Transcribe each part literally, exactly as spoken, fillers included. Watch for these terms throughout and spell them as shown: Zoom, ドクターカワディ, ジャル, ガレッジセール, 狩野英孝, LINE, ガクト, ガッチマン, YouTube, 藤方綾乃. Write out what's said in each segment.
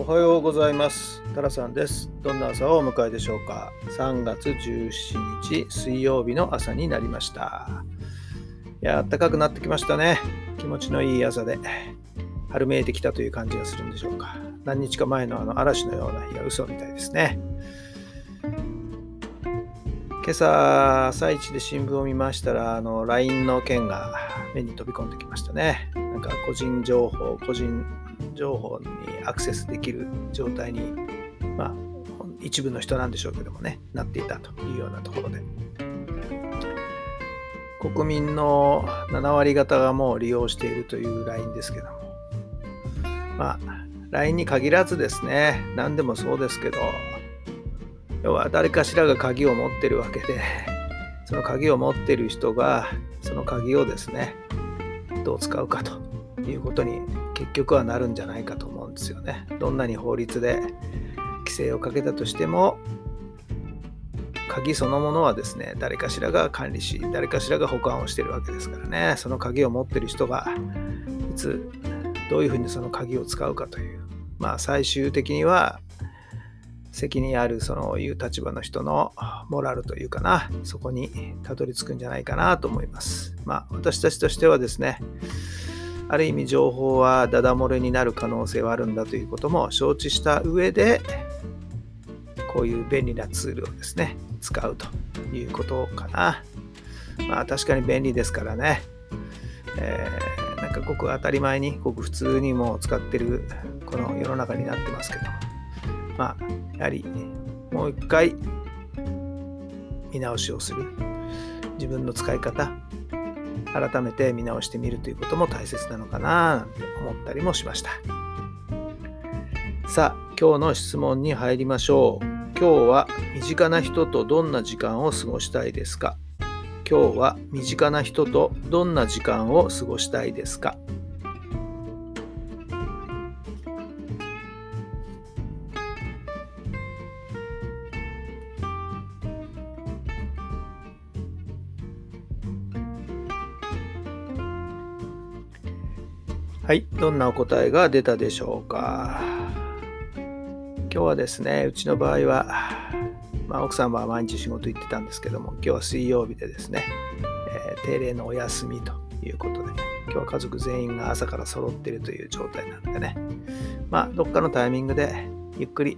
おはようございます。タラさんです。どんな朝をお迎えでしょうか。さんがつじゅうしちにち水曜日の朝になりました。いや、暖かくなってきましたね。気持ちのいい朝で春めいてきたという感じがするんでしょうか。何日か前のあの嵐のような日が嘘みたいですね。今朝朝一で新聞を見ましたら、あの ライン の件が目に飛び込んできましたね。なんか個人情報個人情報にアクセスできる状態に、まあ、一部の人なんでしょうけどもね、なっていたというようなところで、国民のななわり方がもう利用しているという ライン ですけども、まあ ライン に限らずですね、何でもそうですけど、要は誰かしらが鍵を持ってるわけで、その鍵を持ってる人がその鍵をですね、どう使うかということに結局はなるんじゃないかと思うんですよね。どんなに法律で規制をかけたとしても、鍵そのものはですね、誰かしらが管理し、誰かしらが保管をしているわけですからね。その鍵を持っている人がいつどういうふうにその鍵を使うかという、まあ最終的には責任あるそういう立場の人のモラルというかな、そこにたどり着くんじゃないかなと思います。まあ私たちとしてはですね、ある意味情報はダダ漏れになる可能性はあるんだということも承知した上で、こういう便利なツールをですね、使うということかな。まあ確かに便利ですからね、えー、なんかごく当たり前にごく普通にもう使ってるこの世の中になってますけど、まあやはりもう一回見直しをする、自分の使い方改めて見直してみるということも大切なのかななんて思ったりもしました。さあ、今日の質問に入りましょう。今日は身近な人とどんな時間を過ごしたいですか。今日は身近な人とどんな時間を過ごしたいですか。はい、どんなお答えが出たでしょうか。今日はですね、うちの場合は、まあ、奥さんは毎日仕事行ってたんですけども、今日は水曜日でですね、えー、定例のお休みということで、ね、今日は家族全員が朝から揃っているという状態なんでね、まあどっかのタイミングでゆっくり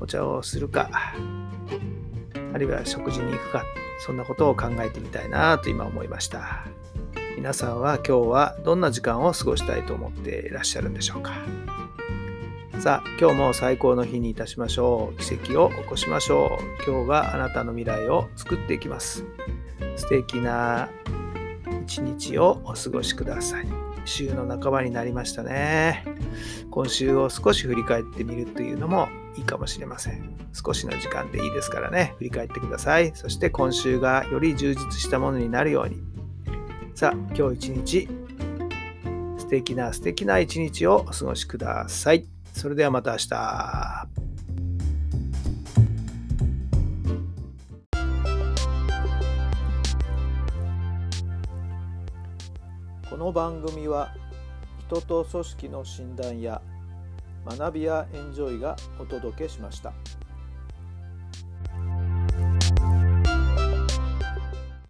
お茶をするか、あるいは食事に行くか、そんなことを考えてみたいなと今思いました。皆さんは今日はどんな時間を過ごしたいと思っていらっしゃるんでしょうか。さあ、今日も最高の日にいたしましょう。奇跡を起こしましょう。今日があなたの未来を作っていきます。素敵な一日をお過ごしください。週の半ばになりましたね。今週を少し振り返ってみるというのもいいかもしれません。少しの時間でいいですからね、振り返ってください。そして今週がより充実したものになるように、さあ、今日一日、素敵な素敵な一日をお過ごしください。それではまた明日。この番組は、人と組織の診断や学びやエンジョイがお届けしました。